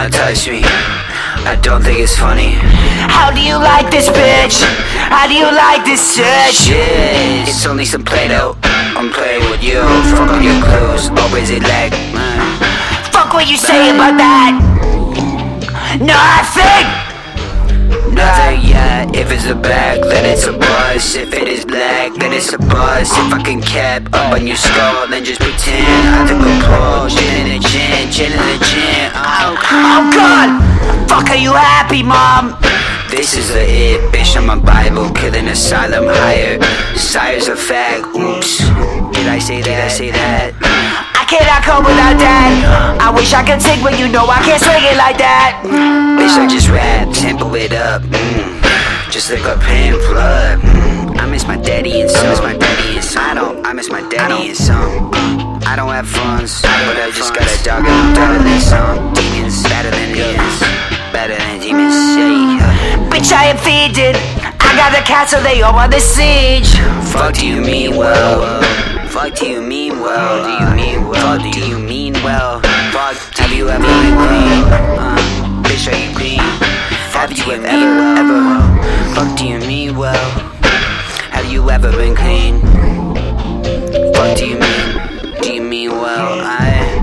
now touch me. I don't think it's funny. How do you like this bitch? How do you like this shit? It's only some Play-Doh. I'm playing with you. Fuck on your clothes, always elect. Fuck what you say about that. Nothing. Nothing yet. If it's a bag, then it's a bus. If it is black, then it's a bus. If I can cap up on your skull, then just pretend I took a pull. Chin in the chin. Oh God. Fuck, are you happy, mom? This is a it, bitch, I'm a Bible, killing asylum higher. Sire's a fact, oops. Did I say that? I cannot cope without that. I wish I could sing, but you know I can't sing it like that. Bitch, I just rap, tempo it up. Just like a pamphlet. I miss my daddy and son. I miss my daddy and son. I don't have funds, but I just got a dog and I'm done with this song. Demons, better than demons. Bitch, I am feeding. I got the castle, they all on the siege. Fuck do you mean well? Fuck do you mean well? Do you mean well? Fuck do you mean well? Fuck, have you ever been clean? Bitch, are you clean? Have you ever? Fuck do you mean well? Have you ever been clean? Fuck do you mean? Do you mean well?